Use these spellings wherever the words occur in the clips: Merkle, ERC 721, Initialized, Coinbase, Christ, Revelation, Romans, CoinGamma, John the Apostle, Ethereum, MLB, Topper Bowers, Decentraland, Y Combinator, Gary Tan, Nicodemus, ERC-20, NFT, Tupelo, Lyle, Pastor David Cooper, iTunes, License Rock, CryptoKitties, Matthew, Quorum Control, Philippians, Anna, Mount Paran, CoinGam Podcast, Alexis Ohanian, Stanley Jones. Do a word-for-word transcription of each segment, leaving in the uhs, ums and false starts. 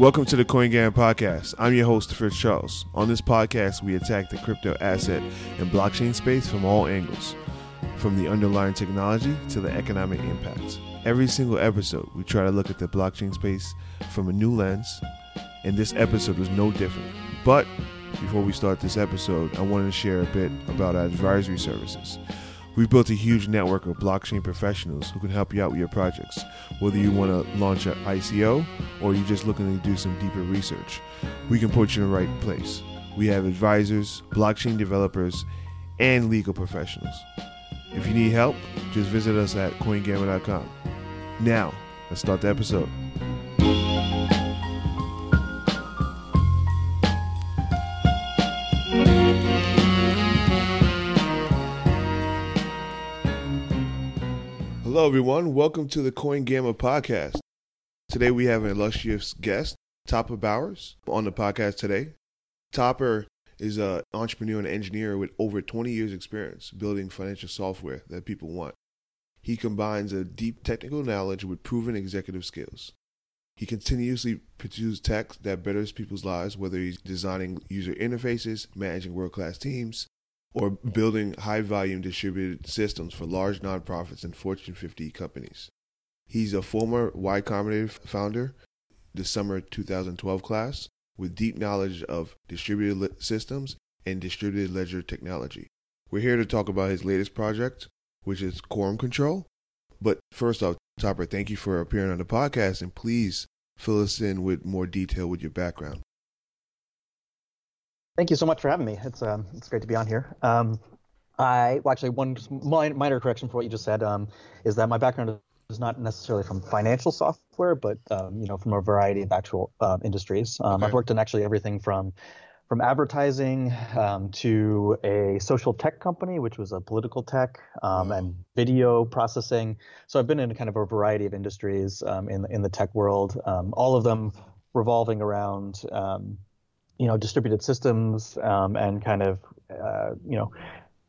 Welcome to the CoinGam Podcast. I'm your host, Fritz Charles. On this podcast, we attack the crypto asset and blockchain space from all angles, from the underlying technology to the economic impacts. Every single episode, we try to look at the blockchain space from a new lens, and this episode was no different. But before we start this episode, I wanted to share a bit about our advisory services. We've built a huge network of blockchain professionals who can help you out with your projects, whether you want to launch an I C O or you're just looking to do some deeper research. We can put you in the right place. We have advisors, blockchain developers, and legal professionals. If you need help, just visit us at coin gamma dot com. Now, let's start the episode. Hello, everyone. Welcome to the CoinGamma Podcast. Today, we have an illustrious guest, Topper Bowers, on the podcast today. Topper is an entrepreneur and engineer with over twenty years experience building financial software that people want. He combines a deep technical knowledge with proven executive skills. He continuously pursues tech that betters people's lives, whether he's designing user interfaces, managing world-class teams, or building high-volume distributed systems for large nonprofits and Fortune fifty companies. He's a former Y Combinator founder, the summer two thousand twelve class, with deep knowledge of distributed systems and distributed ledger technology. We're here to talk about his latest project, which is Quorum Control. But first off, Topper, thank you for appearing on the podcast, and please fill us in with more detail with your background. Thank you so much for having me. It's um, it's great to be on here. Um, I well, actually one minor correction for what you just said um, is that my background is not necessarily from financial software, but um, you know, from a variety of actual uh, industries. Um, okay. I've worked in actually everything from from advertising um, to a social tech company, which was a political tech, um, wow. and video processing. So I've been in kind of a variety of industries um, in in the tech world. Um, all of them revolving around. Um, you know, distributed systems um, and kind of, uh, you know,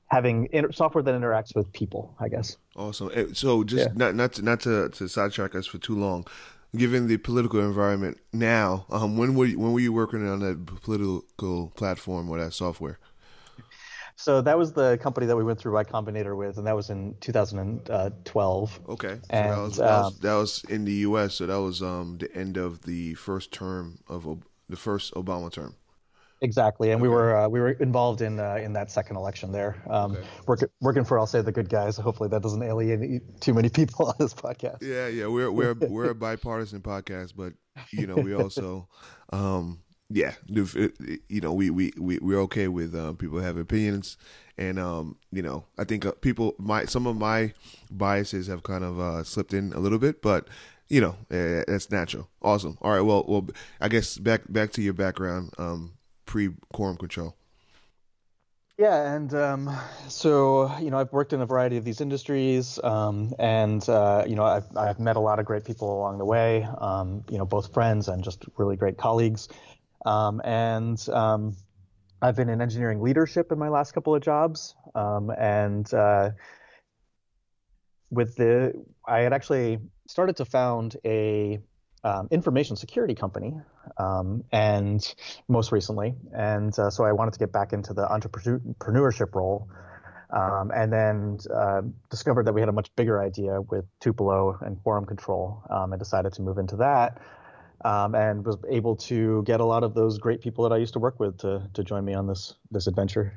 having inter- software that interacts with people, I guess. Awesome. So just yeah. not not to, not to, to sidetrack us for too long, given the political environment now, um, when were you, when were you working on that political platform or that software? So that was the company that we went through Y Combinator with, and that was in two thousand twelve. Okay. So and, that, was, um, that, was, that was in the U S, so that was um, the end of the first term of the first Obama term. Exactly, and okay. we were uh, we were involved in uh, in that second election there, um, okay. working working for I'll say the good guys. Hopefully, that doesn't alienate too many people on this podcast. Yeah, yeah, we're we're we're a bipartisan podcast, but you know we also, um, yeah, you know we we we're okay with um, people having opinions, and um, you know I think people my some of my biases have kind of uh, slipped in a little bit, but. You know, uh, that's natural. Awesome. All right. Well, well, I guess back back to your background, um, pre-Quorum Control. Yeah, and um, so you know, I've worked in a variety of these industries, um, and uh, you know, I've I've met a lot of great people along the way. Um, you know, both friends and just really great colleagues, um, and um, I've been in engineering leadership in my last couple of jobs, um, and uh, with the I had actually. started to found a um, information security company, um, and most recently, and uh, so I wanted to get back into the entrepreneurship role, um, and then uh, discovered that we had a much bigger idea with Tupelo and Quorum Control, um, and decided to move into that, um, and was able to get a lot of those great people that I used to work with to to join me on this this adventure.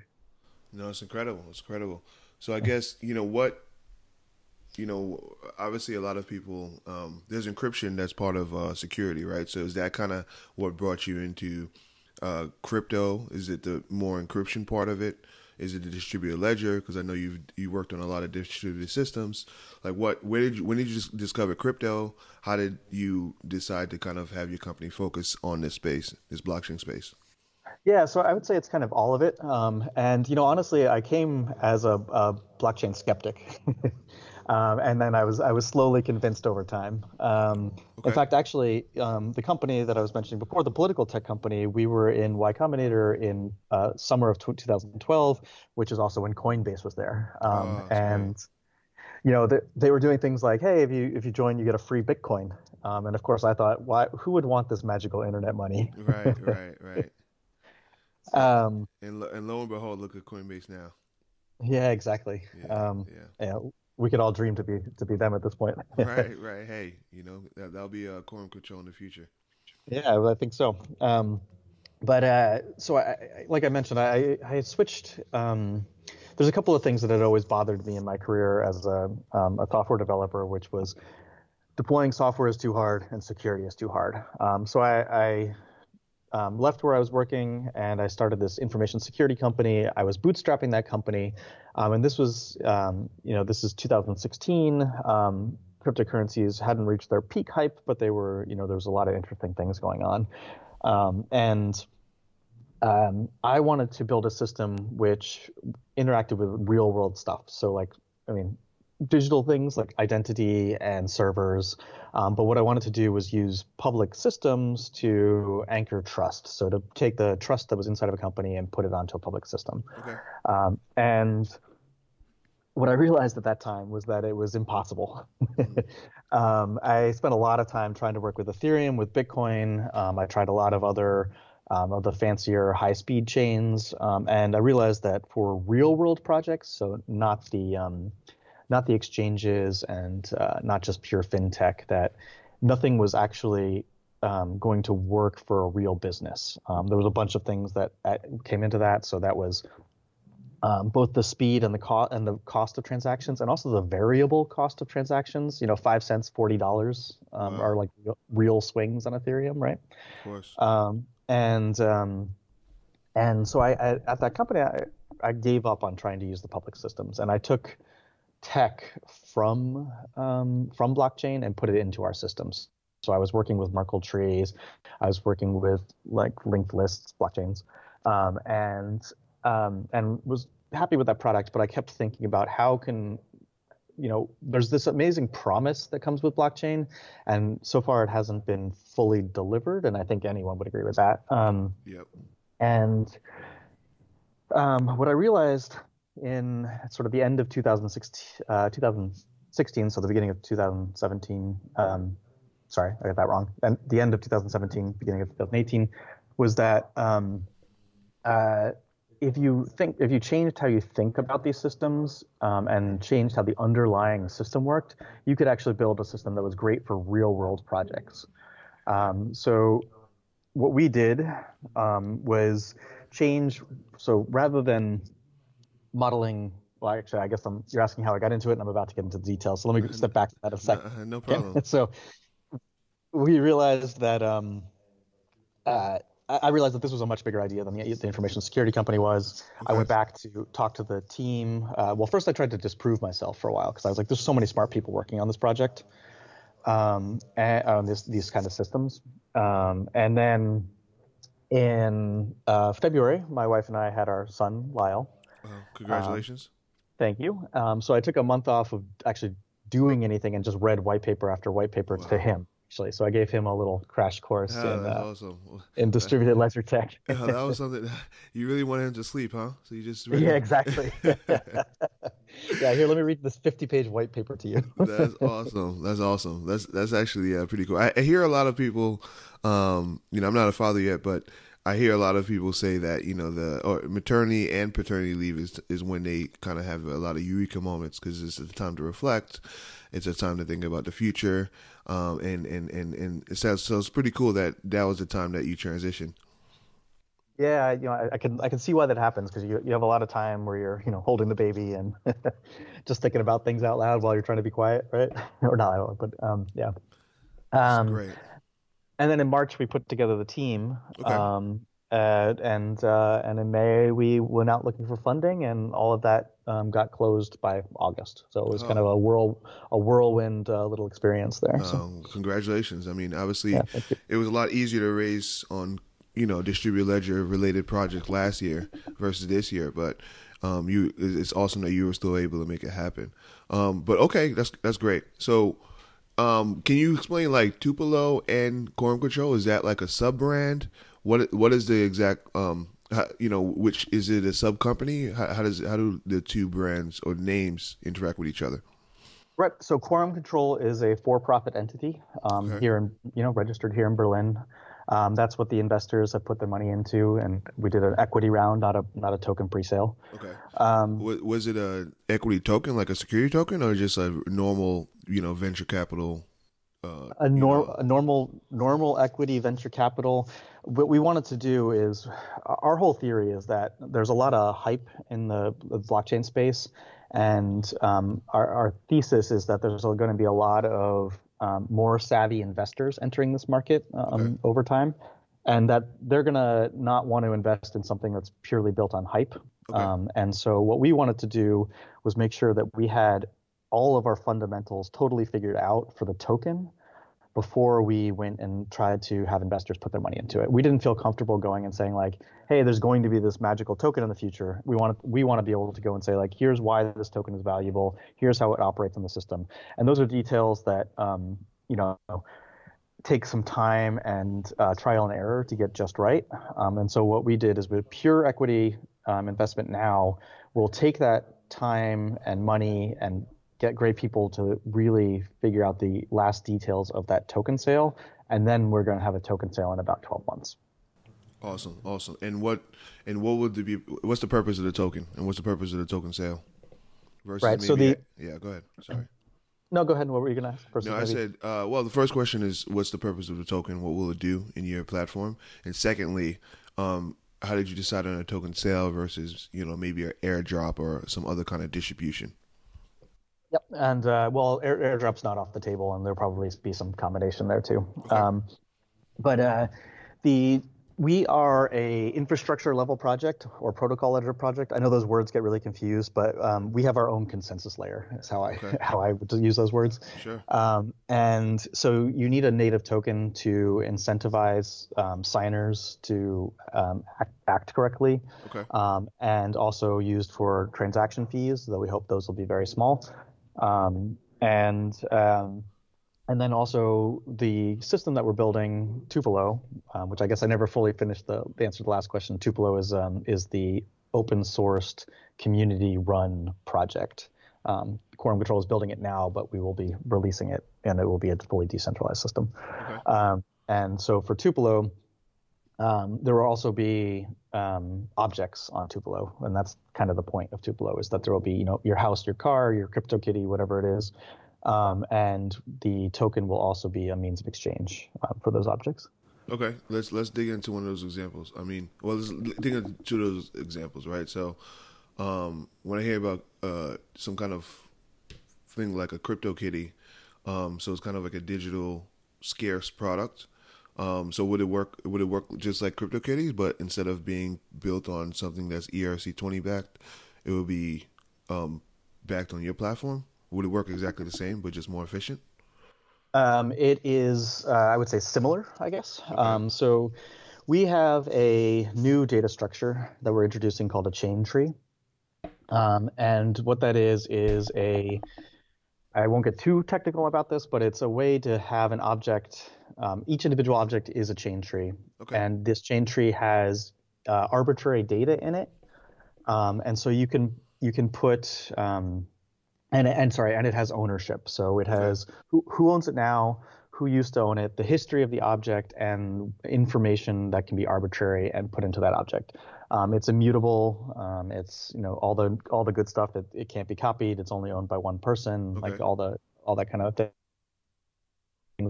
No, it's incredible. It's incredible. So I guess you know what. You know, obviously a lot of people, um, there's encryption that's part of uh, security, right? So is that kind of what brought you into uh, crypto? Is it the more encryption part of it? Is it the distributed ledger? Because I know you've you worked on a lot of distributed systems. Like what, where did you, when did you discover crypto? How did you decide to kind of have your company focus on this space, this blockchain space? Yeah, so I would say it's kind of all of it. Um, and, you know, honestly, I came as a, a blockchain skeptic. Um, and then I was I was slowly convinced over time. Um, okay. In fact, actually, um, the company that I was mentioning before, the political tech company, we were in Y Combinator in uh, summer of two thousand twelve, which is also when Coinbase was there. Um, oh, and great. you know, they, they were doing things like, hey, if you if you join, you get a free Bitcoin. Um, and of course, I thought, why? Who would want this magical internet money? Right, right, right. So, um, and, lo- and lo and behold, look at Coinbase now. Yeah, exactly. Yeah, um, yeah. yeah, we could all dream to be to be them at this point. Right, right. Hey, you know, that, that'll be a uh, Quorum Control in the future. Yeah, well, I think so. Um, but uh, so, I, I, like I mentioned, I I had switched. Um, there's a couple of things that had always bothered me in my career as a um, a software developer, which was deploying software is too hard and security is too hard. Um, so I, I um, left where I was working and I started this information security company. I was bootstrapping that company, um, and this was um, you know this is two thousand sixteen. Um, cryptocurrencies hadn't reached their peak hype, but they were, you know, there was a lot of interesting things going on. Um, and um, I wanted to build a system which interacted with real world stuff. So like, I mean, digital things like identity and servers. Um, but what I wanted to do was use public systems to anchor trust. So to take the trust that was inside of a company and put it onto a public system. Okay. Um, and what I realized at that time was that it was impossible. um, I spent a lot of time trying to work with Ethereum, with Bitcoin. Um, I tried a lot of other um, of the fancier high-speed chains, um, and I realized that for real-world projects, so not the um, not the exchanges and uh, not just pure fintech, that nothing was actually um, going to work for a real business. Um, there was a bunch of things that uh, came into that, so that was. Um, both the speed and the cost and the cost of transactions, and also the variable cost of transactions. You know, five cents, forty dollars um, wow. are like real swings on Ethereum, right? Of course. Um, and um, and so I, I at that company, I, I gave up on trying to use the public systems, and I took tech from um, from blockchain and put it into our systems. So I was working with Merkle trees, I was working with like linked lists, blockchains, um, and um, and was happy with that product, but I kept thinking about how can, you know, there's this amazing promise that comes with blockchain, and so far it hasn't been fully delivered, and I think anyone would agree with that. Um, yep. And um, what I realized in sort of the end of two thousand sixteen, uh, twenty sixteen, so the beginning of two thousand seventeen, um, sorry, I got that wrong, and the end of two thousand seventeen, beginning of two thousand eighteen, was that um, uh, If you think, if you changed how you think about these systems um, and changed how the underlying system worked, you could actually build a system that was great for real-world projects. Um, so what we did um, was change. So rather than modeling, well, actually, I guess I'm, you're asking how I got into it, and I'm about to get into the details. So let me step back to that a second. No, no problem. So we realized that. Um, uh, I realized that this was a much bigger idea than the, the information security company was. Okay. I went back to talk to the team. Uh, well, first I tried to disprove myself for a while because I was like, there's so many smart people working on this project, um, and, on this, these kind of systems. Um, and then in uh, February, my wife and I had our son, Lyle. Wow. Congratulations. Um, thank you. Um, so I took a month off of actually doing anything and just read white paper after white paper wow. to him. Actually. So I gave him a little crash course oh, in, uh, awesome. in distributed ledger tech. oh, that was something. You really wanted him to sleep, huh? So you just read yeah, it. Exactly. yeah, here, let me read this fifty-page white paper to you. That's awesome. That's awesome. That's that's actually uh, pretty cool. I, I hear a lot of people. Um, you know, I'm not a father yet, but I hear a lot of people say that you know the or maternity and paternity leave is is when they kind of have a lot of eureka moments because it's the time to reflect. It's a time to think about the future. Um, and, and, and, and it sounds, so it's pretty cool that that was the time that you transitioned. Yeah. You know, I, I can, I can see why that happens. Cause you, you have a lot of time where you're, you know, holding the baby and just thinking about things out loud while you're trying to be quiet. Right. or not, but, um, yeah. Um, great. And then in March we put together the team, okay. um, uh, and, uh, and in May we went out looking for funding and all of that Um, got closed by August, so it was oh. kind of a whirl, a whirlwind uh, little experience there. So. Um, congratulations! I mean, obviously, yeah, it was a lot easier to raise on you know distributed ledger related projects last year versus this year, but um, you it's awesome that you were still able to make it happen. Um, but okay, that's that's great. So, um, can you explain like Tupelo and Quorum Control? Is that like a sub brand? What what is the exact um? How, you know, which is it a sub company? How, how does how do the two brands or names interact with each other? Right. So Quorum Control is a for-profit entity um, okay. here in, you know, registered here in Berlin. Um, that's what the investors have put their money into, and we did an equity round, not a not a token pre-sale. Okay. Um, was it a equity token, like a security token, or just a normal, you know, venture capital? Uh, a, nor- you know? a normal normal equity venture capital. What we wanted to do is, our whole theory is that there's a lot of hype in the, the blockchain space, and um, our, our thesis is that there's going to be a lot of Um, more savvy investors entering this market um, okay. over time, and that they're going to not want to invest in something that's purely built on hype. Okay. Um, and so what we wanted to do was make sure that we had all of our fundamentals totally figured out for the token before we went and tried to have investors put their money into it. We didn't feel comfortable going and saying like, hey, there's going to be this magical token in the future. We want to, we want to be able to go and say like, here's why this token is valuable. Here's how it operates in the system. And those are details that, um, you know, take some time and uh, trial and error to get just right. Um, and so what we did is with pure equity um, investment now, we'll take that time and money and get great people to really figure out the last details of that token sale, and then we're going to have a token sale in about twelve months. Awesome, awesome. And what and what would be what's the purpose of the token, and what's the purpose of the token sale? Versus right. Maybe, so the yeah, go ahead. Sorry. No, go ahead. What were you going to ask? No, I maybe? said. Uh, well, the first question is, what's the purpose of the token? What will it do in your platform? And secondly, um, how did you decide on a token sale versus, you know, maybe an airdrop or some other kind of distribution? Yep, and uh, well, air, airdrop's not off the table, and there'll probably be some combination there too. Okay. Um, but uh, the we are a infrastructure level project or protocol editor project. I know those words get really confused, but um, we have our own consensus layer. Is how I okay. how I would use those words. Sure. Um, and so you need a native token to incentivize um, signers to um, act, act correctly. Okay. Um, and also used for transaction fees, though we hope those will be very small. Um, and um, and then also the system that we're building, Tupelo, um, which I guess I never fully finished the, the answer to the last question. Tupelo is um, is the open sourced community run project. Um, Quorum Control is building it now, but we will be releasing it, and it will be a fully decentralized system. Okay. Um, and so for Tupelo, um, there will also be um, objects on Tupelo, and that's kind of the point of Tupelo, is that there will be, you know, your house, your car, your CryptoKitty, whatever it is, um, and the token will also be a means of exchange uh, for those objects. Okay, let's let's dig into one of those examples. I mean, well, let's dig into those examples, right? So, um, when I hear about uh, some kind of thing like a CryptoKitty, um, so it's kind of like a digital scarce product. Um, so would it work? Would it work just like CryptoKitties, but instead of being built on something that's E R C twenty backed, it would be um, backed on your platform? Would it work exactly the same, but just more efficient? Um, it is, uh, I would say, similar, I guess. Okay. Um, so we have a new data structure that we're introducing called a chain tree, um, and what that is is a. I won't get too technical about this, but it's a way to have an object. Um, each individual object is a chain tree, okay. and this chain tree has uh, arbitrary data in it, um, and so you can you can put um, and and sorry, and it has ownership. So it has who who owns it now, who used to own it, the history of the object, and information that can be arbitrary and put into that object. Um, it's immutable. Um, it's, you know, all the all the good stuff. It it can't be copied. It's only owned by one person. Okay. Like all the all that kind of thing.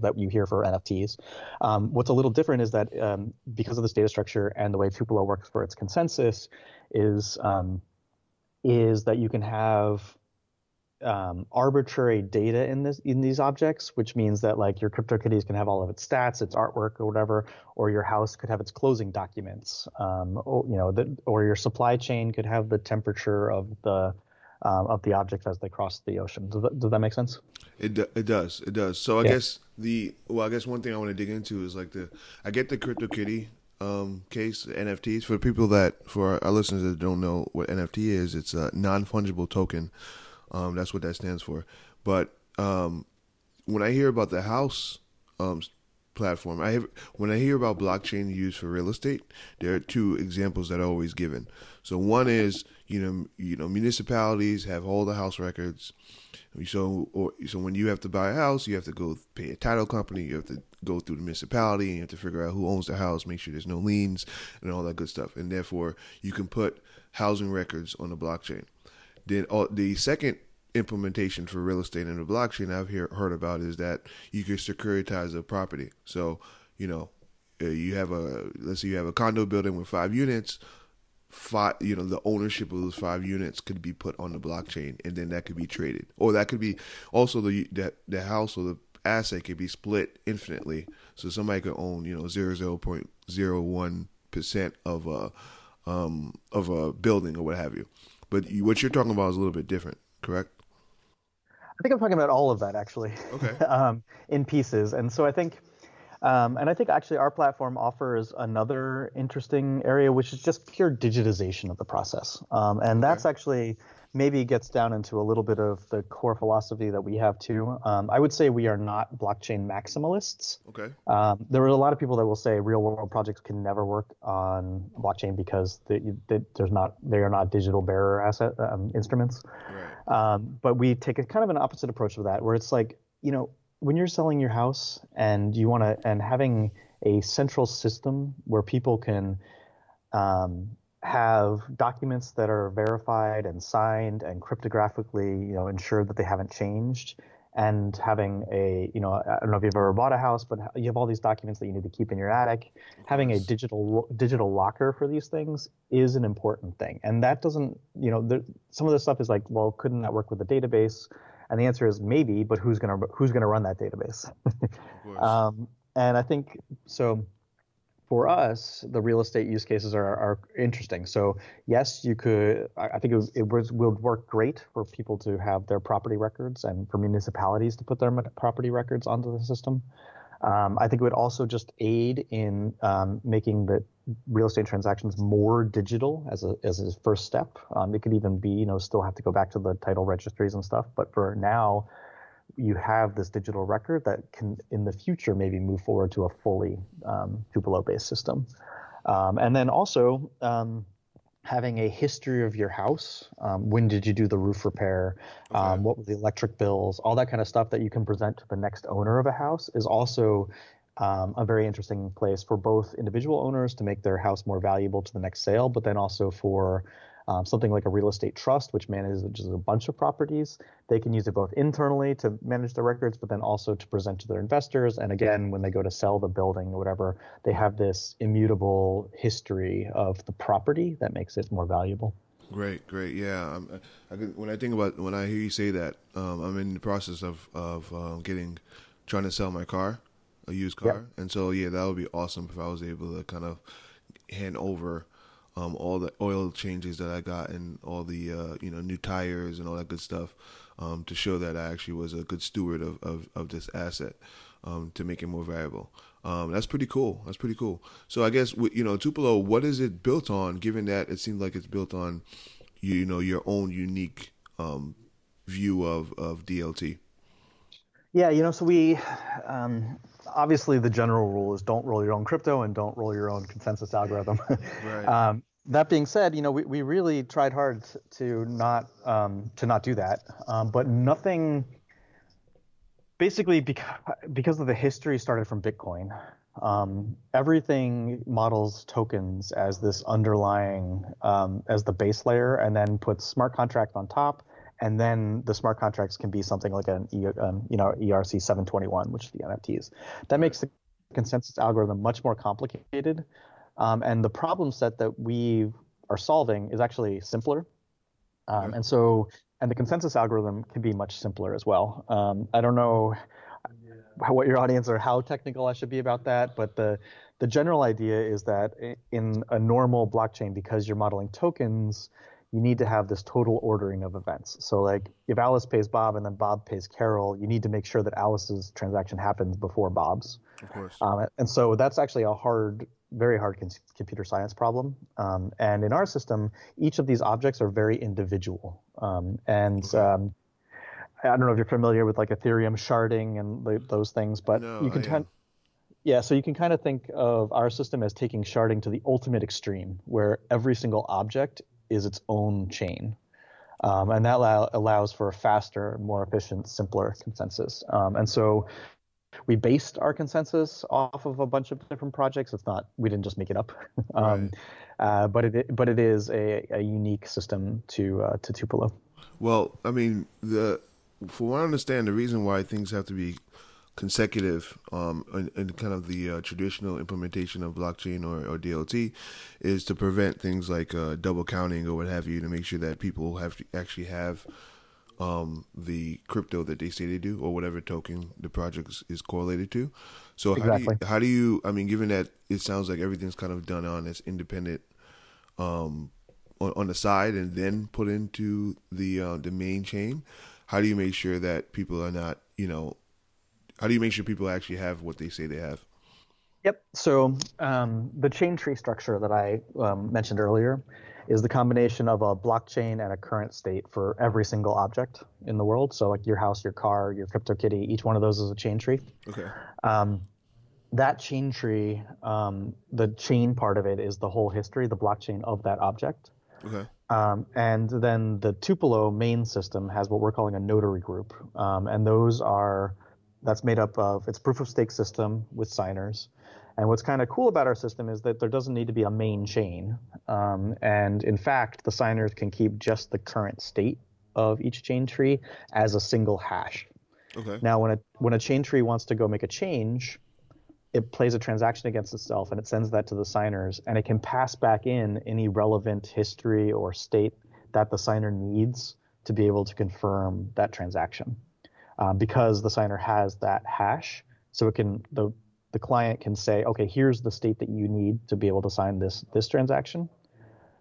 That you hear for N F Ts. Um, what's a little different is that um, because of this data structure and the way Tupelo works for its consensus is um, is that you can have um, arbitrary data in this in these objects, which means that like your CryptoKitties can have all of its stats, its artwork, or whatever, or your house could have its closing documents, um, or, you know, the, or your supply chain could have the temperature of the Um, of the objects as they cross the ocean. Does that, does that make sense? It do, it does. It does. So I yeah. guess the well, I guess one thing I want to dig into is like the I get the CryptoKitty um, case, N F Ts. For people that for our listeners that don't know what N F T is, it's a non-fungible token. Um, that's what that stands for. But um, when I hear about the house um, platform. I have, when I hear about blockchain used for real estate, there are two examples that are always given. So one is, you know, you know, municipalities have all the house records. So, or, so when you have to buy a house, you have to go pay a title company. You have to go through the municipality, and you have to figure out who owns the house, make sure there's no liens, and all that good stuff. And therefore, you can put housing records on the blockchain. Then all, the second implementation for real estate in the blockchain I've hear, heard about is that you can securitize a property. So, you know, you have a, let's say you have a condo building with five units. Five, you know, the ownership of those five units could be put on the blockchain, and then that could be traded, or that could be also the that the house or the asset could be split infinitely. So somebody could own, you know, zero point zero one percent of a um of a building or what have you. But you, what you're talking about is a little bit different, correct? I think I'm talking about all of that, actually. Okay. um, in pieces, and so I think. Um, and I think actually our platform offers another interesting area, which is just pure digitization of the process. Um, and that's actually maybe gets down into a little bit of the core philosophy that we have too. Um, I would say we are not blockchain maximalists. Okay. Um, there are a lot of people that will say real world projects can never work on blockchain because they, they, there's not they are not digital bearer asset um, instruments. Right. Um, but we take a kind of an opposite approach to that, where it's like, you know, when you're selling your house and you want to, and having a central system where people can um, have documents that are verified and signed and cryptographically, you know, ensured that they haven't changed, and having a, you know, I don't know if you've ever bought a house, but you have all these documents that you need to keep in your attic. Having a digital digital locker for these things is an important thing. And that doesn't, you know, there, some of this stuff is like, well, couldn't that work with a database? And the answer is maybe, but who's gonna who's gonna run that database? um, and I think so. For us, the real estate use cases are are interesting. So yes, you could. I think it, was, it was, would work great for people to have their property records, and for municipalities to put their property records onto the system. Um, I think it would also just aid in um, making the real estate transactions more digital as a as a first step. Um, it could even be, you know, still have to go back to the title registries and stuff. But for now, you have this digital record that can, in the future, maybe move forward to a fully um, Tupelo-based system. Um, and then also um, having a history of your house. Um, when did you do the roof repair? Okay. Um, what were the electric bills? All that kind of stuff that you can present to the next owner of a house is also Um, a very interesting place for both individual owners to make their house more valuable to the next sale, but then also for um, something like a real estate trust, which manages just a bunch of properties. They can use it both internally to manage their records, but then also to present to their investors. And again, when they go to sell the building or whatever, they have this immutable history of the property that makes it more valuable. Great, great, yeah. I'm, I, I, when I think about, when I hear you say that, um, I'm in the process of of uh, getting, trying to sell my car. A used car. Yep. And so, yeah, that would be awesome if I was able to kind of hand over um, all the oil changes that I got and all the, uh, you know, new tires and all that good stuff um, to show that I actually was a good steward of, of, of this asset um, to make it more valuable. Um, that's pretty cool. That's pretty cool. So I guess, you know, Tupelo, what is it built on, given that it seems like it's built on, you know, your own unique um, view of, of D L T? Yeah, you know, so we um, obviously the general rule is don't roll your own crypto and don't roll your own consensus algorithm. Right. um, that being said, you know, we, we really tried hard to not um, to not do that, um, but nothing. Basically, because because of the history started from Bitcoin, um, everything models tokens as this underlying um, as the base layer, and then puts smart contract on top. And then the smart contracts can be something like an um, you know E R C seven twenty-one, which is the N F Ts. That makes the consensus algorithm much more complicated. Um, and the problem set that we are solving is actually simpler. Um, and so, and the consensus algorithm can be much simpler as well. Um, I don't know what your audience or how technical I should be about that, but the the general idea is that in a normal blockchain, because you're modeling tokens, you need to have this total ordering of events. So like if Alice pays Bob and then Bob pays Carol, you need to make sure that Alice's transaction happens before Bob's. Of course. Um, and so that's actually a hard, very hard con- computer science problem. Um, and in our system, each of these objects are very individual. Um, and um, I don't know if you're familiar with like Ethereum sharding and the, those things, but no, you can tend. Yeah, so you can kind of think of our system as taking sharding to the ultimate extreme, where every single object is its own chain. Um, and that allow, allows for a faster, more efficient, simpler consensus. Um, and so we based our consensus off of a bunch of different projects. It's not, we didn't just make it up. um, right. uh, but it but it is a, a unique system to uh, to Tupelo. Well, I mean, the from what I understand, the reason why things have to be consecutive um, in, in kind of the uh, traditional implementation of blockchain or, or D L T is to prevent things like uh, double counting or what have you, to make sure that people have to actually have um, the crypto that they say they do or whatever token the project is correlated to. So exactly. how, do you, how do you, I mean, given that it sounds like everything's kind of done on this independent um, on, on the side and then put into the uh, the main chain, how do you make sure that people are not, you know, How do you make sure people actually have what they say they have? Yep. So um, the chain tree structure that I um, mentioned earlier is the combination of a blockchain and a current state for every single object in the world. So like your house, your car, your CryptoKitty, each one of those is a chain tree. Okay. Um, that chain tree, um, the chain part of it is the whole history, the blockchain of that object. Okay. Um, and then the Tupelo main system has what we're calling a notary group. Um, and those are... That's made up of, it's proof of stake system with signers. And what's kind of cool about our system is that there doesn't need to be a main chain. Um, and in fact, the signers can keep just the current state of each chain tree as a single hash. Okay. Now, when a, when a chain tree wants to go make a change, it plays a transaction against itself and it sends that to the signers, and it can pass back in any relevant history or state that the signer needs to be able to confirm that transaction. Um, because the signer has that hash, so it can the the client can say, okay, here's the state that you need to be able to sign this this transaction,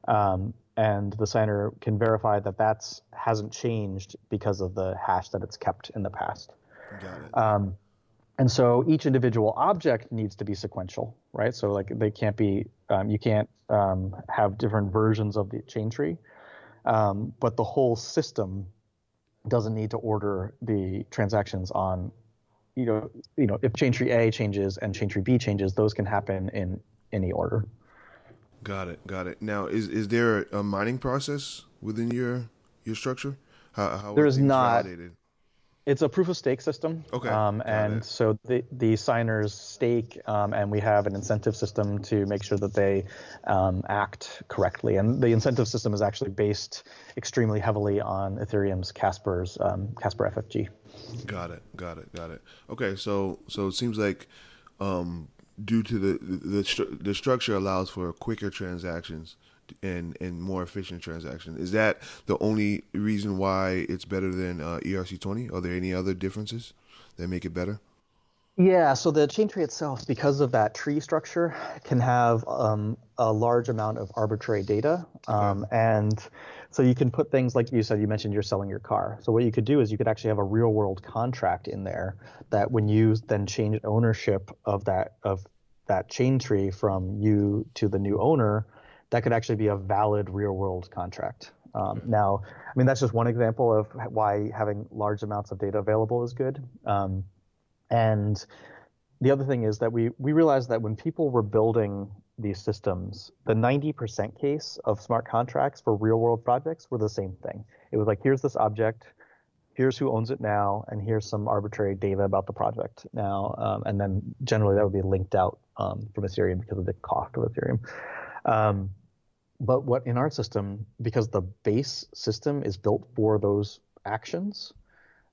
um, and the signer can verify that that's hasn't changed because of the hash that it's kept in the past. Got it. Um, and so each individual object needs to be sequential, right? So like they can't be, um, you can't um, have different versions of the chain tree, um, but the whole system doesn't need to order the transactions on, you know, you know, if chain tree A changes and chain tree B changes, those can happen in any order. Got it, got it. Now, is is there a mining process within your your structure? How, how there is not. Validated? It's a proof of stake system. Okay. Um, and it. so the the signers stake, um, and we have an incentive system to make sure that they um, act correctly. And the incentive system is actually based extremely heavily on Ethereum's Casper's um, Casper F F G. Got it. Got it. Got it. Okay. So so it seems like um, due to the the the structure allows for quicker transactions and and more efficient transaction. Is that the only reason why it's better than uh, E R C twenty? Are there any other differences that make it better? Yeah, so the chain tree itself, because of that tree structure, can have um, a large amount of arbitrary data. Um, okay. And so you can put things like you said, you mentioned you're selling your car. So what you could do is you could actually have a real world contract in there that when you then change ownership of that of that chain tree from you to the new owner, that could actually be a valid real-world contract. Um, now, I mean, that's just one example of why having large amounts of data available is good. Um, and the other thing is that we we realized that when people were building these systems, the ninety percent case of smart contracts for real-world projects were the same thing. It was like, here's this object, here's who owns it now, and here's some arbitrary data about the project now. Um, and then generally that would be linked out um, from Ethereum because of the cost of Ethereum. Um, But what in our system, because the base system is built for those actions,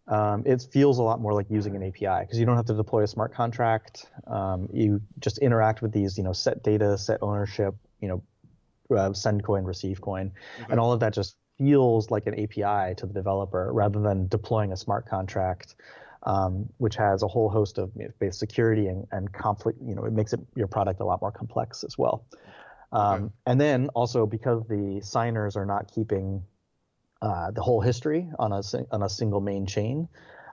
um, it feels a lot more like using an A P I because you don't have to deploy a smart contract. Um, you just interact with these, you know, set data, set ownership, you know, uh, send coin, receive coin, okay. And all of that just feels like an A P I to the developer rather than deploying a smart contract, um, which has a whole host of you know, base security and, and conflict. You know, it makes it, your product a lot more complex as well. Um, okay. And then also because the signers are not keeping uh, the whole history on a on a single main chain,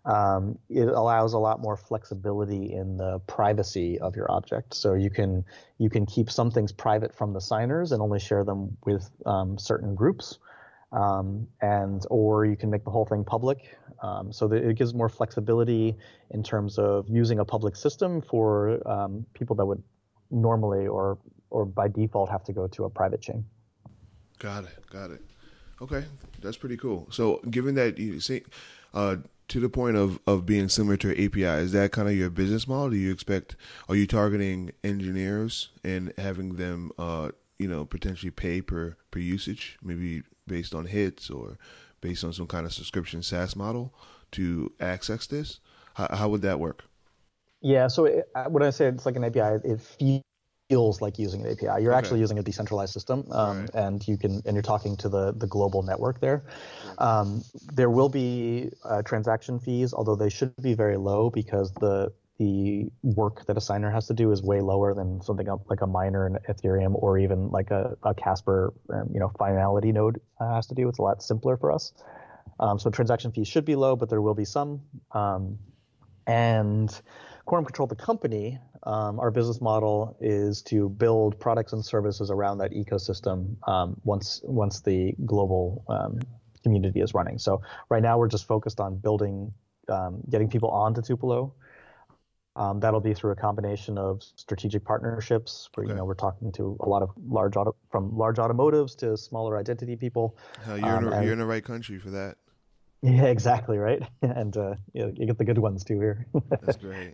um, it allows a lot more flexibility in the privacy of your object. So you can you can keep some things private from the signers and only share them with um, certain groups, um, and or you can make the whole thing public. Um, so that it gives more flexibility in terms of using a public system for um, people that would normally or or by default have to go to a private chain. Got it. Got it. Okay, that's pretty cool. So given that you see, uh, to the point of, of being similar to A P I, is that kind of your business model? Do you expect, are you targeting engineers and having them, uh, you know, potentially pay per, per usage, maybe based on hits or based on some kind of subscription SaaS model to access this? How, how would that work? Yeah, so it, when I say it's like an A P I, it feeds feels like using an A P I. You're okay. actually using a decentralized system, um, right. and you can and you're talking to the the global network there. Um, there will be uh, transaction fees, although they should be very low because the the work that a signer has to do is way lower than something like a miner in Ethereum or even like a, a Casper, um, you know, finality node has to do. It's a lot simpler for us. Um, so transaction fees should be low, but there will be some. Um, and Quorum Control, the company, um, our business model is to build products and services around that ecosystem um, once once the global um, community is running. So right now we're just focused on building, um, getting people onto Tupelo. Um, that'll be through a combination of strategic partnerships where, okay. you know, we're talking to a lot of large auto, from large automotives to smaller identity people. Uh, you're, um, in a, and, you're in the right country for that. Yeah, exactly, right? And uh, you, you get the good ones too here. That's great.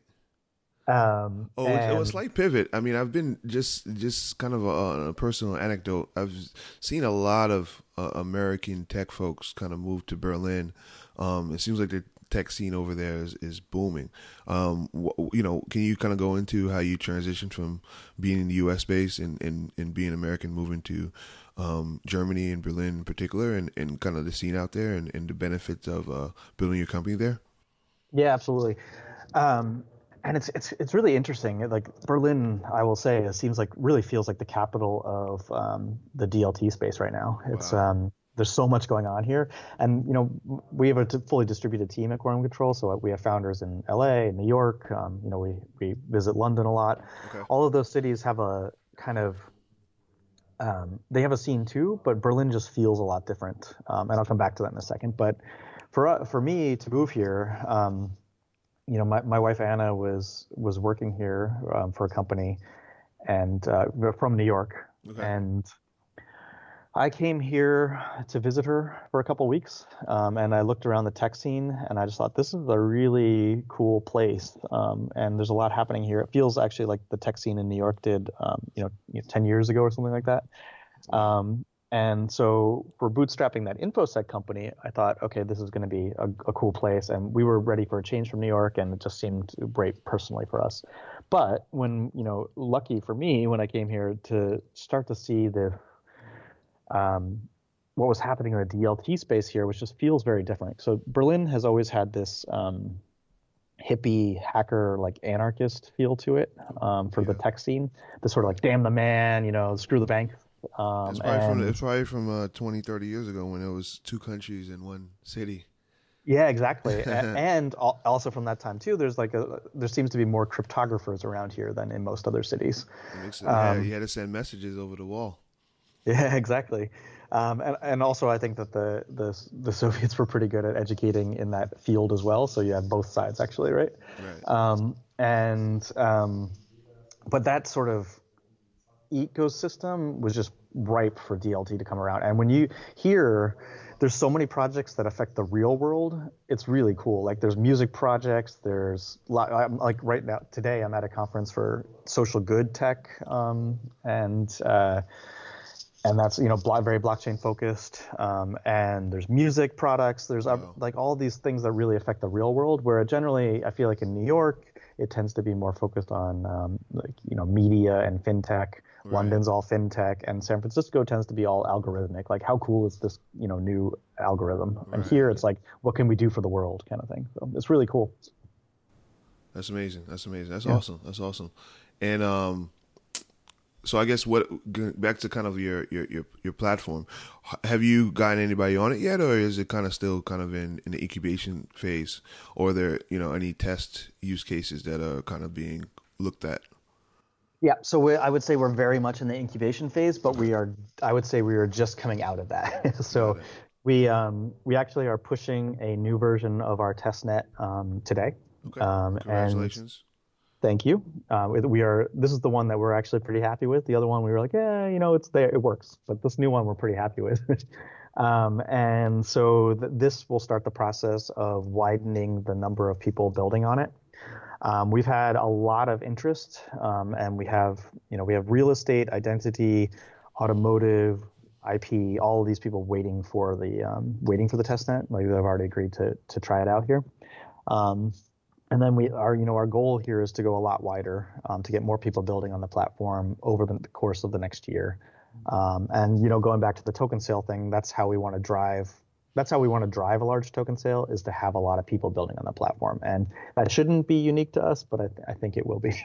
Um, oh, and... a slight pivot. I mean, I've been just just kind of a, a personal anecdote. I've seen a lot of uh, American tech folks kind of move to Berlin. Um, it seems like the tech scene over there is, is booming. Um, wh- you know, can you kind of go into how you transitioned from being in the U S space and, and, and being American, moving to um, Germany and Berlin in particular, and, and kind of the scene out there and, and the benefits of uh, building your company there? Yeah, absolutely. Um, And it's it's it's really interesting. Like Berlin, I will say, it seems like really feels like the capital of um, the D L T space right now. Wow. It's um, there's so much going on here, and you know we have a t- fully distributed team at Quorum Control. So we have founders in L A, in New York. Um, you know we we visit London a lot. Okay. All of those cities have a kind of um, they have a scene too, but Berlin just feels a lot different. Um, and I'll come back to that in a second. But for uh, for me to move here. Um, You know, my, my wife Anna was was working here um, for a company, and uh, from New York, okay. and I came here to visit her for a couple weeks, um, and I looked around the tech scene, and I just thought this is a really cool place, um, and there's a lot happening here. It feels actually like the tech scene in New York did, um, you know, ten years ago or something like that. Um, And so for bootstrapping that InfoSec company, I thought, okay, this is going to be a, a cool place. And we were ready for a change from New York, and it just seemed great personally for us. But when, you know, lucky for me, when I came here to start to see the um, what was happening in the D L T space here, which just feels very different. So Berlin has always had this um, hippie, hacker, like anarchist feel to it um, for yeah. the tech scene. This sort of like, damn the man, you know, screw the bank. Um, it's probably and, from, it's probably from uh, twenty, thirty years ago when it was two countries in one city. Yeah, exactly. and, and also from that time too, there's like a there seems to be more cryptographers around here than in most other cities. It makes, um, yeah, you had to send messages over the wall. Yeah, exactly. Um, and, and also, I think that the, the the Soviets were pretty good at educating in that field as well. So you have both sides, actually, right? Right. Um, and um, but that sort of ecosystem was just ripe for D L T to come around. And when you hear there's so many projects that affect the real world, it's really cool. Like there's music projects, there's lot, I'm like right now today I'm at a conference for social good tech, um, and uh, and that's, you know, very blockchain focused, um, and there's music products, there's uh, like all these things that really affect the real world, where generally I feel like in New York it tends to be more focused on um, like, you know, media and fintech. Right. London's all fintech, and San Francisco tends to be all algorithmic. Like, how cool is this, you know, new algorithm? Right. And here it's like, what can we do for the world kind of thing. So it's really cool. That's amazing. That's amazing. That's yeah. awesome. That's awesome. And um, so I guess what back to kind of your, your, your, your platform, have you gotten anybody on it yet, or is it kind of still kind of in, in the incubation phase, or are there, you know, any test use cases that are kind of being looked at? Yeah, so we, I would say we're very much in the incubation phase, but we are, I would say we are just coming out of that. So we um, we actually are pushing a new version of our testnet um, today. Okay, um, congratulations. And thank you. Uh, we are. This is the one that we're actually pretty happy with. The other one we were like, yeah, you know, it's there, it works. But this new one we're pretty happy with. um, and so th- this will start the process of widening the number of people building on it. Um, we've had a lot of interest, um, and we have, you know, we have real estate, identity, automotive, I P, all of these people waiting for the um, waiting for the testnet. Like, they've already agreed to to try it out here, um, and then we are, you know, our goal here is to go a lot wider, um, to get more people building on the platform over the course of the next year, um, and you know, going back to the token sale thing, that's how we want to drive. That's how we want to drive a large token sale, is to have a lot of people building on the platform. And that shouldn't be unique to us, but I, th- I think it will be.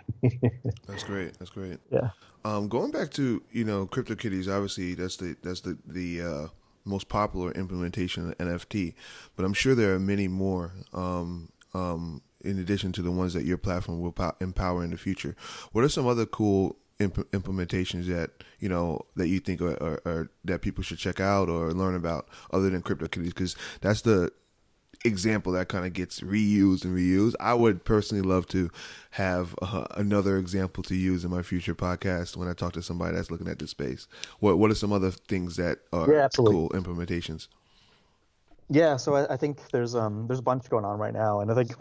That's great. That's great. Yeah. Um, going back to, you know, CryptoKitties, obviously that's the, that's the, the uh, most popular implementation of N F T, but I'm sure there are many more um, um, in addition to the ones that your platform will po- empower in the future. What are some other cool imp- implementations that, you know, that you think are, are, are that people should check out or learn about other than CryptoKitties? Because that's the example that kind of gets reused and reused. I would personally love to have uh, another example to use in my future podcast when I talk to somebody that's looking at this space. What What are some other things that are yeah, cool implementations? Yeah, so I, I think there's um there's a bunch going on right now, and I think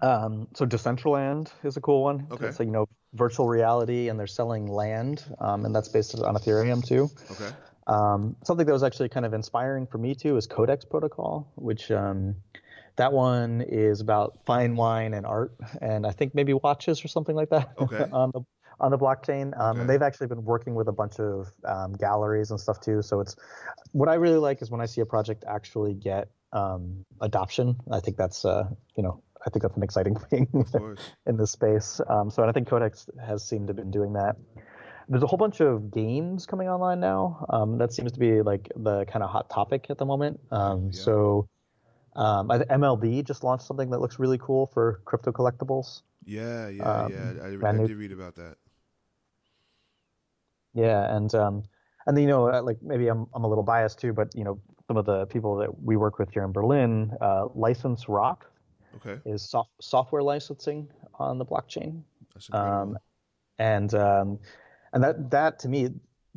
um so Decentraland is a cool one. Okay, so you know. Virtual reality, and they're selling land, um, and that's based on Ethereum too. Okay. Um, something that was actually kind of inspiring for me too is Codex Protocol, which um, that one is about fine wine and art, and I think maybe watches or something like that. Okay. on the on the blockchain, um, okay. And they've actually been working with a bunch of um, galleries and stuff too. So it's what I really like is when I see a project actually get um, adoption. I think that's uh, you know. I think that's an exciting thing in this space. Um, so and I think Codex has seemed to have been doing that. There's a whole bunch of games coming online now. Um, that seems to be like the kind of hot topic at the moment. Um, yeah. So um, M L B just launched something that looks really cool for crypto collectibles. Yeah, yeah, um, yeah. I, I did read about that. Yeah, and um, and then, you know, like maybe I'm I'm a little biased too, but you know, some of the people that we work with here in Berlin, uh, License Rock. Okay. Is soft, software licensing on the blockchain, um, and um, and that that to me,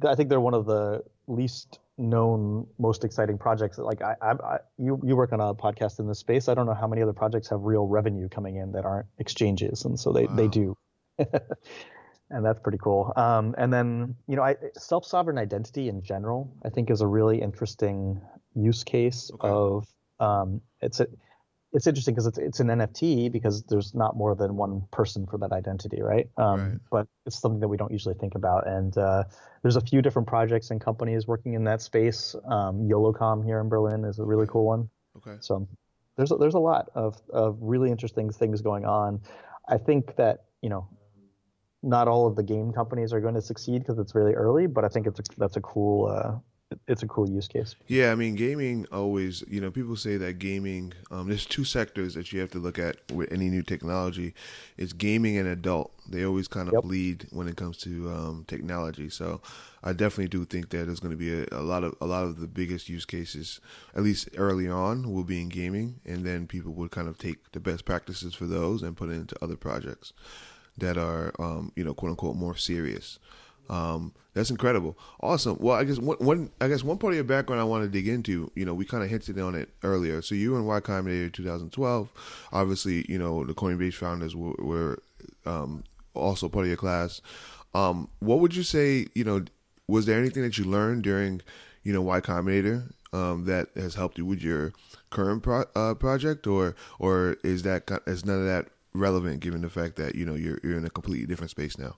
I think they're one of the least known, most exciting projects. Like I, I, I you, you work on a podcast in this space. I don't know how many other projects have real revenue coming in that aren't exchanges, and so they, wow. they do, and that's pretty cool. Um, and then you know, I, self-sovereign identity in general, I think, is a really interesting use case okay. of um, it's a. It's interesting because it's it's an N F T because there's not more than one person for that identity, right? Um, right. But it's something that we don't usually think about. And uh, there's a few different projects and companies working in that space. Um, YoloCom here in Berlin is a really okay. cool one. Okay. So there's a, there's a lot of, of really interesting things going on. I think that, you know, not all of the game companies are going to succeed because it's really early, but I think it's a, that's a cool uh, – it's a cool use case. Yeah, I mean, gaming always, you know, people say that gaming, um, there's two sectors that you have to look at with any new technology. It's gaming and adult. They always kind of yep. lead when it comes to um, technology. So I definitely do think that there's going to be a, a lot of a lot of the biggest use cases, at least early on, will be in gaming. And then people would kind of take the best practices for those and put it into other projects that are, um, you know, quote unquote, more serious. Um, that's incredible. Awesome. Well, I guess one, one, I guess one part of your background I want to dig into, you know, we kind of hinted on it earlier. So you and Y Combinator twenty twelve, obviously, you know, the Coinbase founders were, were, um, also part of your class. Um, what would you say, you know, was there anything that you learned during, you know, Y Combinator, um, that has helped you with your current pro- uh, project or, or is that, is none of that relevant given the fact that, you know, you're, you're in a completely different space now?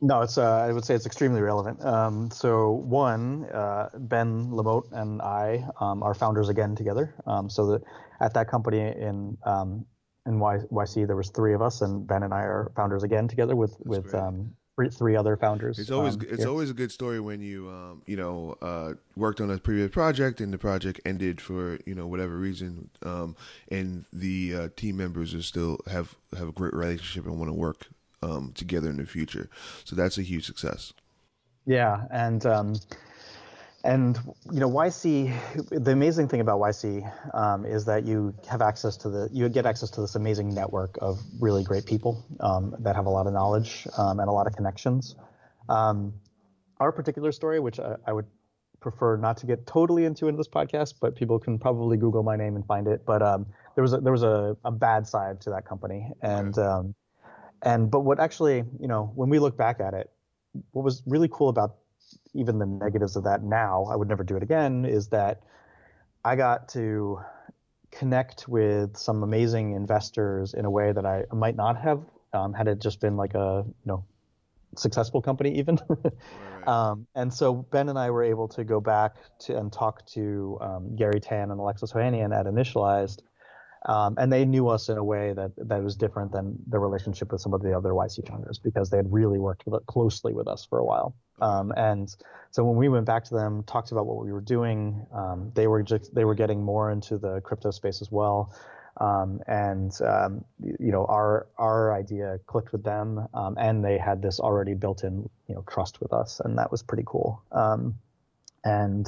No, it's. Uh, I would say it's extremely relevant. Um, so one, uh, Ben Lamotte and I um, are founders again together. Um, so that at that company in um, in Y C, there was three of us, and Ben and I are founders again together with That's with um, three, three other founders. It's always um, it's here. always a good story when you um, you know uh, worked on a previous project and the project ended for you know whatever reason, um, and the uh, team members are still have have a great relationship and want to work um, together in the future. So that's a huge success. Yeah, and um, and you know, Y C. The amazing thing about Y C um, is that you have access to the you get access to this amazing network of really great people um, that have a lot of knowledge um, and a lot of connections. Um, our particular story, which I, I would prefer not to get totally into in this podcast, but people can probably Google my name and find it. But um, there was a, there was a, a bad side to that company, and okay. um, and but what actually, you know, when we look back at it, what was really cool about even the negatives of that now, I would never do it again, is that I got to connect with some amazing investors in a way that I might not have um, had it just been like a you know. successful company even. Right. Um, and so Ben and I were able to go back to and talk to um, Gary Tan and Alexis Ohanian at Initialized. Um, and they knew us in a way that, that was different than the relationship with some of the other Y C founders, because they had really worked with, closely with us for a while. Um, and so when we went back to them, talked about what we were doing, um, they were just, they were getting more into the crypto space as well. Um, and, um, you know, our, our idea clicked with them, um, and they had this already built in, you know, trust with us. And that was pretty cool. Um, and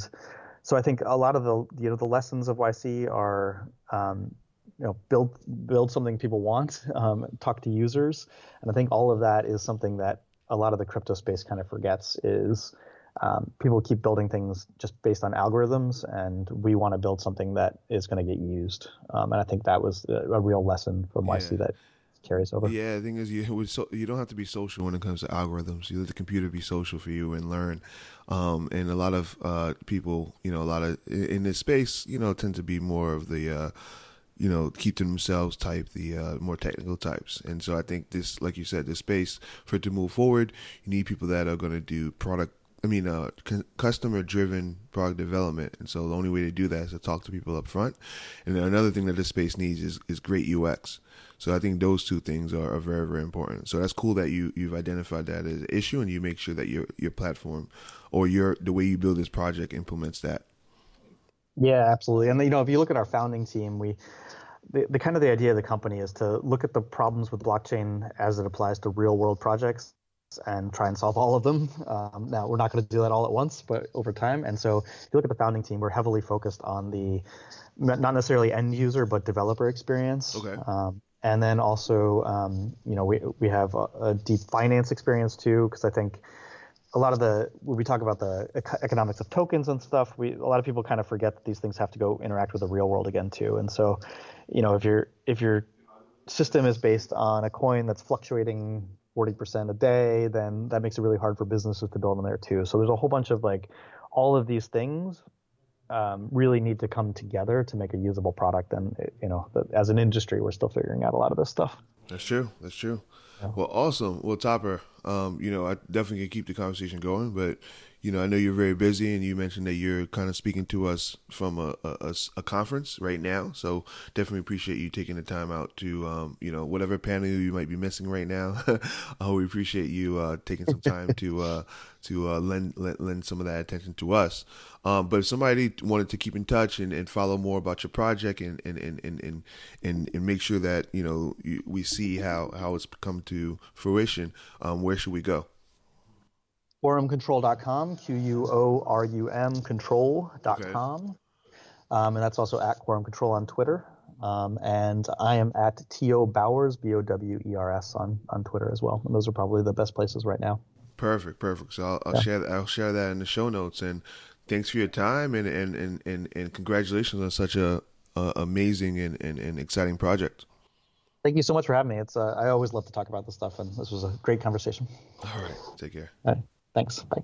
so I think a lot of the, you know, the lessons of Y C are, um, you know, build, build something people want, um, talk to users. And I think all of that is something that a lot of the crypto space kind of forgets is, um, people keep building things just based on algorithms, and we want to build something that is going to get used. Um, and I think that was a, a real lesson from Y C yeah. that carries over. Yeah, the thing is, you so, you don't have to be social when it comes to algorithms. You let the computer be social for you and learn. Um, and a lot of uh, people, you know, a lot of in this space, you know, tend to be more of the, uh, you know, keep to themselves type, the uh, more technical types. And so I think this, like you said, this space for it to move forward, you need people that are going to do product. I mean, uh, c- customer-driven product development. And so the only way to do that is to talk to people up front. And then another thing that this space needs is, is great U X. So I think those two things are, are very, very important. So that's cool that you, you've identified that as an issue, and you make sure that your your platform or your the way you build this project implements that. Yeah, absolutely. And, you know, if you look at our founding team, we the, the kind of the idea of the company is to look at the problems with blockchain as it applies to real-world projects, and try and solve all of them. Um, now, we're not going to do that all at once, but over time. And so if you look at the founding team, we're heavily focused on the, not necessarily end user, but developer experience. Okay. Um, and then also, um, you know, we we have a, a deep finance experience too, because I think a lot of the, when we talk about the economics of tokens and stuff, we a lot of people kind of forget that these things have to go interact with the real world again too. And so, you know, if you're, if your system is based on a coin that's fluctuating forty percent a day, then that makes it really hard for businesses to build on there too. So there's a whole bunch of like all of these things um, really need to come together to make a usable product. And, it, you know, the, as an industry, we're still figuring out a lot of this stuff. That's true. That's true. Yeah. Well, awesome. Well, Topper, um, you know, I definitely can keep the conversation going, but, you know, I know you're very busy, and you mentioned that you're kind of speaking to us from a, a, a conference right now. So definitely appreciate you taking the time out to, um, you know, whatever panel you might be missing right now. uh, we appreciate you uh, taking some time to uh, to uh, lend, lend lend some of that attention to us. Um, but if somebody wanted to keep in touch and, and follow more about your project and and, and, and, and, and, and make sure that, you know, you, we see how, how it's come to fruition, um, where should we go? quorum control dot com, Q U O R U M control dot com. Okay. Um, and that's also at Quorum Control on Twitter. Um, and I am at T O Bowers, B O W E R S on, on Twitter as well. And those are probably the best places right now. Perfect. Perfect. So I'll, I'll yeah. share, I'll share that in the show notes, and thanks for your time, and, and, and, and, and congratulations on such a, a amazing and, and, and exciting project. Thank you so much for having me. It's, uh, I always love to talk about this stuff, and this was a great conversation. All right. Take care. All right. Thanks. Bye.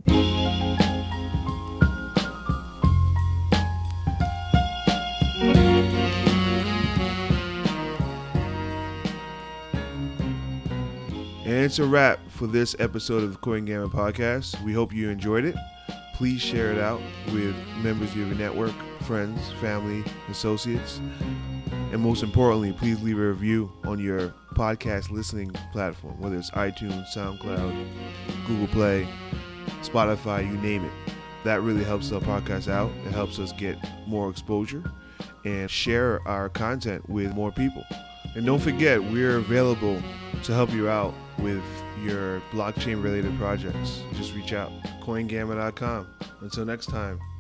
And it's a wrap for this episode of the CoinGamma Podcast. We hope you enjoyed it. Please share it out with members of your network, friends, family, associates. And most importantly, please leave a review on your podcast listening platform, whether it's iTunes, SoundCloud, Google Play, Spotify, you name it. That really helps our podcast out. It helps us get more exposure and share our content with more people. And don't forget, we're available to help you out with your blockchain-related projects. Just reach out. coin gamma dot com. Until next time.